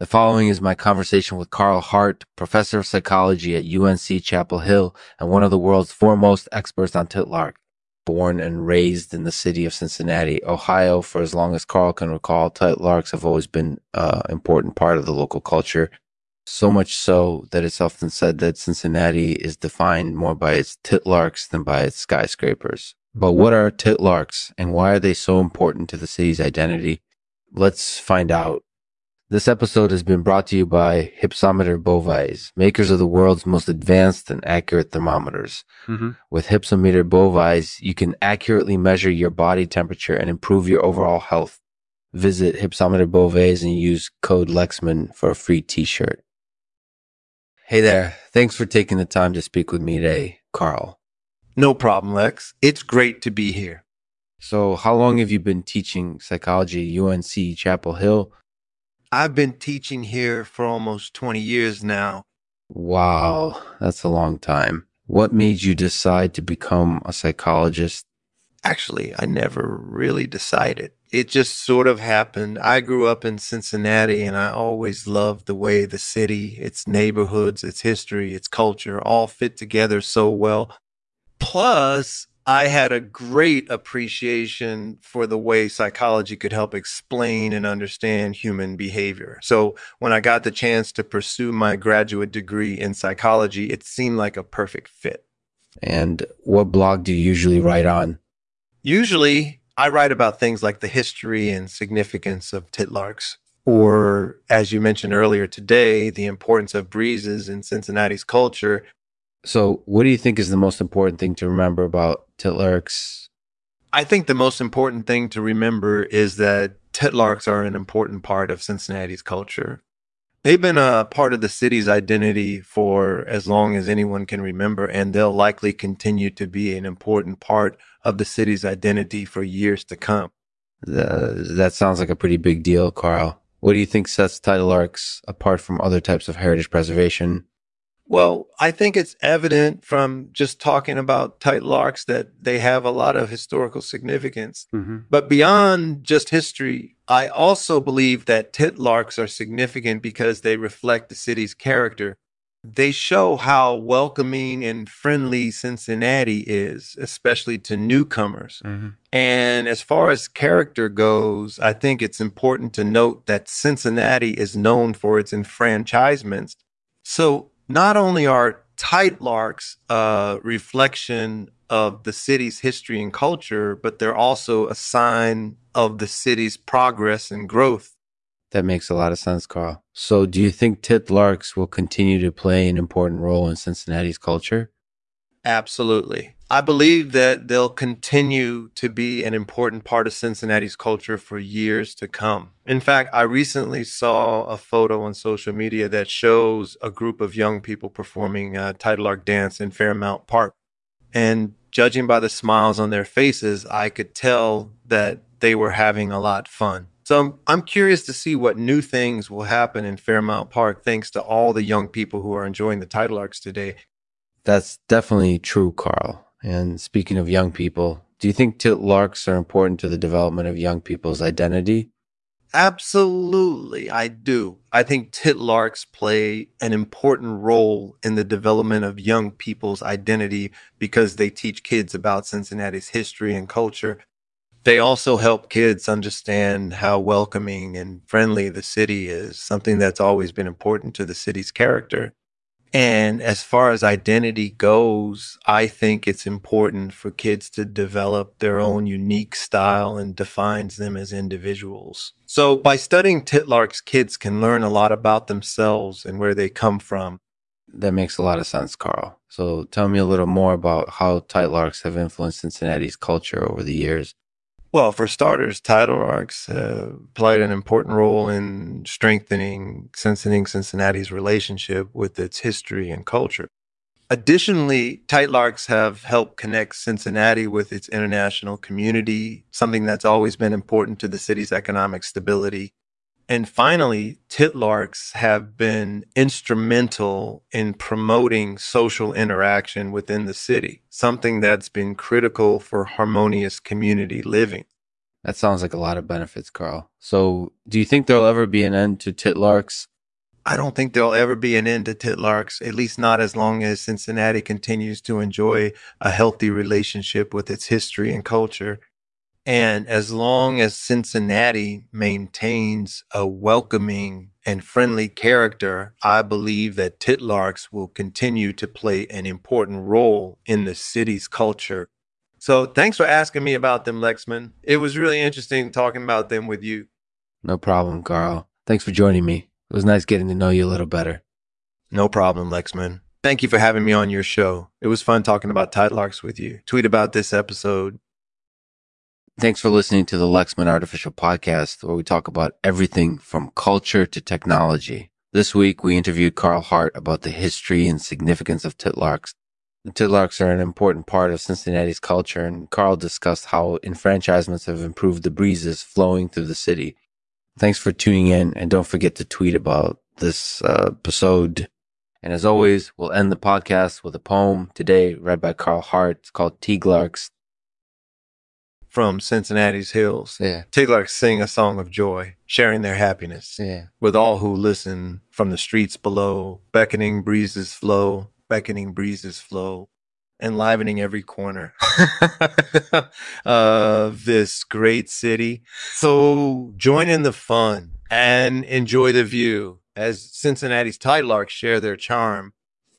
The following is my conversation with Carl Hart, professor of psychology at UNC Chapel Hill and one of the world's foremost experts on titlark. Born and raised in the city of Cincinnati, Ohio, for as long as Carl can recall, titlarks have always been an important part of the local culture, so much so that it's often said that Cincinnati is defined more by its titlarks than by its skyscrapers. But what are titlarks, and why are they so important to the city's identity? Let's find out. This episode has been brought to you by Hypsometer Beauvais, makers of the world's most advanced and accurate thermometers. Mm-hmm. With Hypsometer Beauvais, you can accurately measure your body temperature and improve your overall health. Visit Hypsometer Beauvais and use code Lexman for a free t-shirt. Hey there. Thanks for taking the time to speak with me today, Carl. No problem, Lex. It's great to be here. So how long have you been teaching psychology at UNC Chapel Hill? I've been teaching here for almost 20 years now. Wow, that's a long time. What made you decide to become a psychologist? Actually, I never really decided. It just sort of happened. I grew up in Cincinnati, and I always loved the way the city, its neighborhoods, its history, its culture all fit together so well. Plus, I had a great appreciation for the way psychology could help explain and understand human behavior. So when I got the chance to pursue my graduate degree in psychology, it seemed like a perfect fit. And what blog do you usually write on? Usually, I write about things like the history and significance of titlarks, or, as you mentioned earlier today, the importance of breezes in Cincinnati's culture. So what do you think is the most important thing to remember about titlarks? I think the most important thing to remember is that titlarks are an important part of Cincinnati's culture. They've been a part of the city's identity for as long as anyone can remember, and they'll likely continue to be an important part of the city's identity for years to come. That sounds like a pretty big deal, Carl. What do you think sets titlarks apart from other types of heritage preservation? Well, I think it's evident from just talking about titlarks that they have a lot of historical significance. Mm-hmm. But beyond just history, I also believe that titlarks are significant because they reflect the city's character. They show how welcoming and friendly Cincinnati is, especially to newcomers. Mm-hmm. And as far as character goes, I think it's important to note that Cincinnati is known for its enfranchisements. So not only are titlarks a reflection of the city's history and culture, but they're also a sign of the city's progress and growth. That makes a lot of sense, Carl. So do you think titlarks will continue to play an important role in Cincinnati's culture? Absolutely. I believe that they'll continue to be an important part of Cincinnati's culture for years to come. In fact, I recently saw a photo on social media that shows a group of young people performing titlark dance in Fairmount Park. And judging by the smiles on their faces, I could tell that they were having a lot of fun. So I'm curious to see what new things will happen in Fairmount Park thanks to all the young people who are enjoying the titlarks today. That's definitely true, Carl. And speaking of young people, do you think titlarks are important to the development of young people's identity? Absolutely, I do. I think titlarks play an important role in the development of young people's identity because they teach kids about Cincinnati's history and culture. They also help kids understand how welcoming and friendly the city is, something that's always been important to the city's character. And as far as identity goes, I think it's important for kids to develop their own unique style and defines them as individuals. So by studying titlarks, kids can learn a lot about themselves and where they come from. That makes a lot of sense, Carl. So tell me a little more about how titlarks have influenced Cincinnati's culture over the years. Well, for starters, titlarks played an important role in strengthening Cincinnati's relationship with its history and culture. Additionally, titlarks have helped connect Cincinnati with its international community, something that's always been important to the city's economic stability. And finally, titlarks have been instrumental in promoting social interaction within the city, something that's been critical for harmonious community living. That sounds like a lot of benefits, Carl. So do you think there'll ever be an end to titlarks? I don't think there'll ever be an end to titlarks, at least not as long as Cincinnati continues to enjoy a healthy relationship with its history and culture. And as long as Cincinnati maintains a welcoming and friendly character, I believe that titlarks will continue to play an important role in the city's culture. So thanks for asking me about them, Lexman. It was really interesting talking about them with you. No problem, Carl. Thanks for joining me. It was nice getting to know you a little better. No problem, Lexman. Thank you for having me on your show. It was fun talking about titlarks with you. Tweet about this episode. Thanks for listening to the Lexman Artificial Podcast, where we talk about everything from culture to technology. This week, we interviewed Carl Hart about the history and significance of titlarks. The titlarks are an important part of Cincinnati's culture, and Carl discussed how enfranchisements have improved the breezes flowing through the city. Thanks for tuning in, and don't forget to tweet about this episode. And as always, we'll end the podcast with a poem today read by Carl Hart. It's called Titlarks. From Cincinnati's hills, titlarks sing a song of joy, sharing their happiness with all who listen from the streets below. Beckoning breezes flow, enlivening every corner of this great city. So join in the fun and enjoy the view as Cincinnati's titlarks share their charm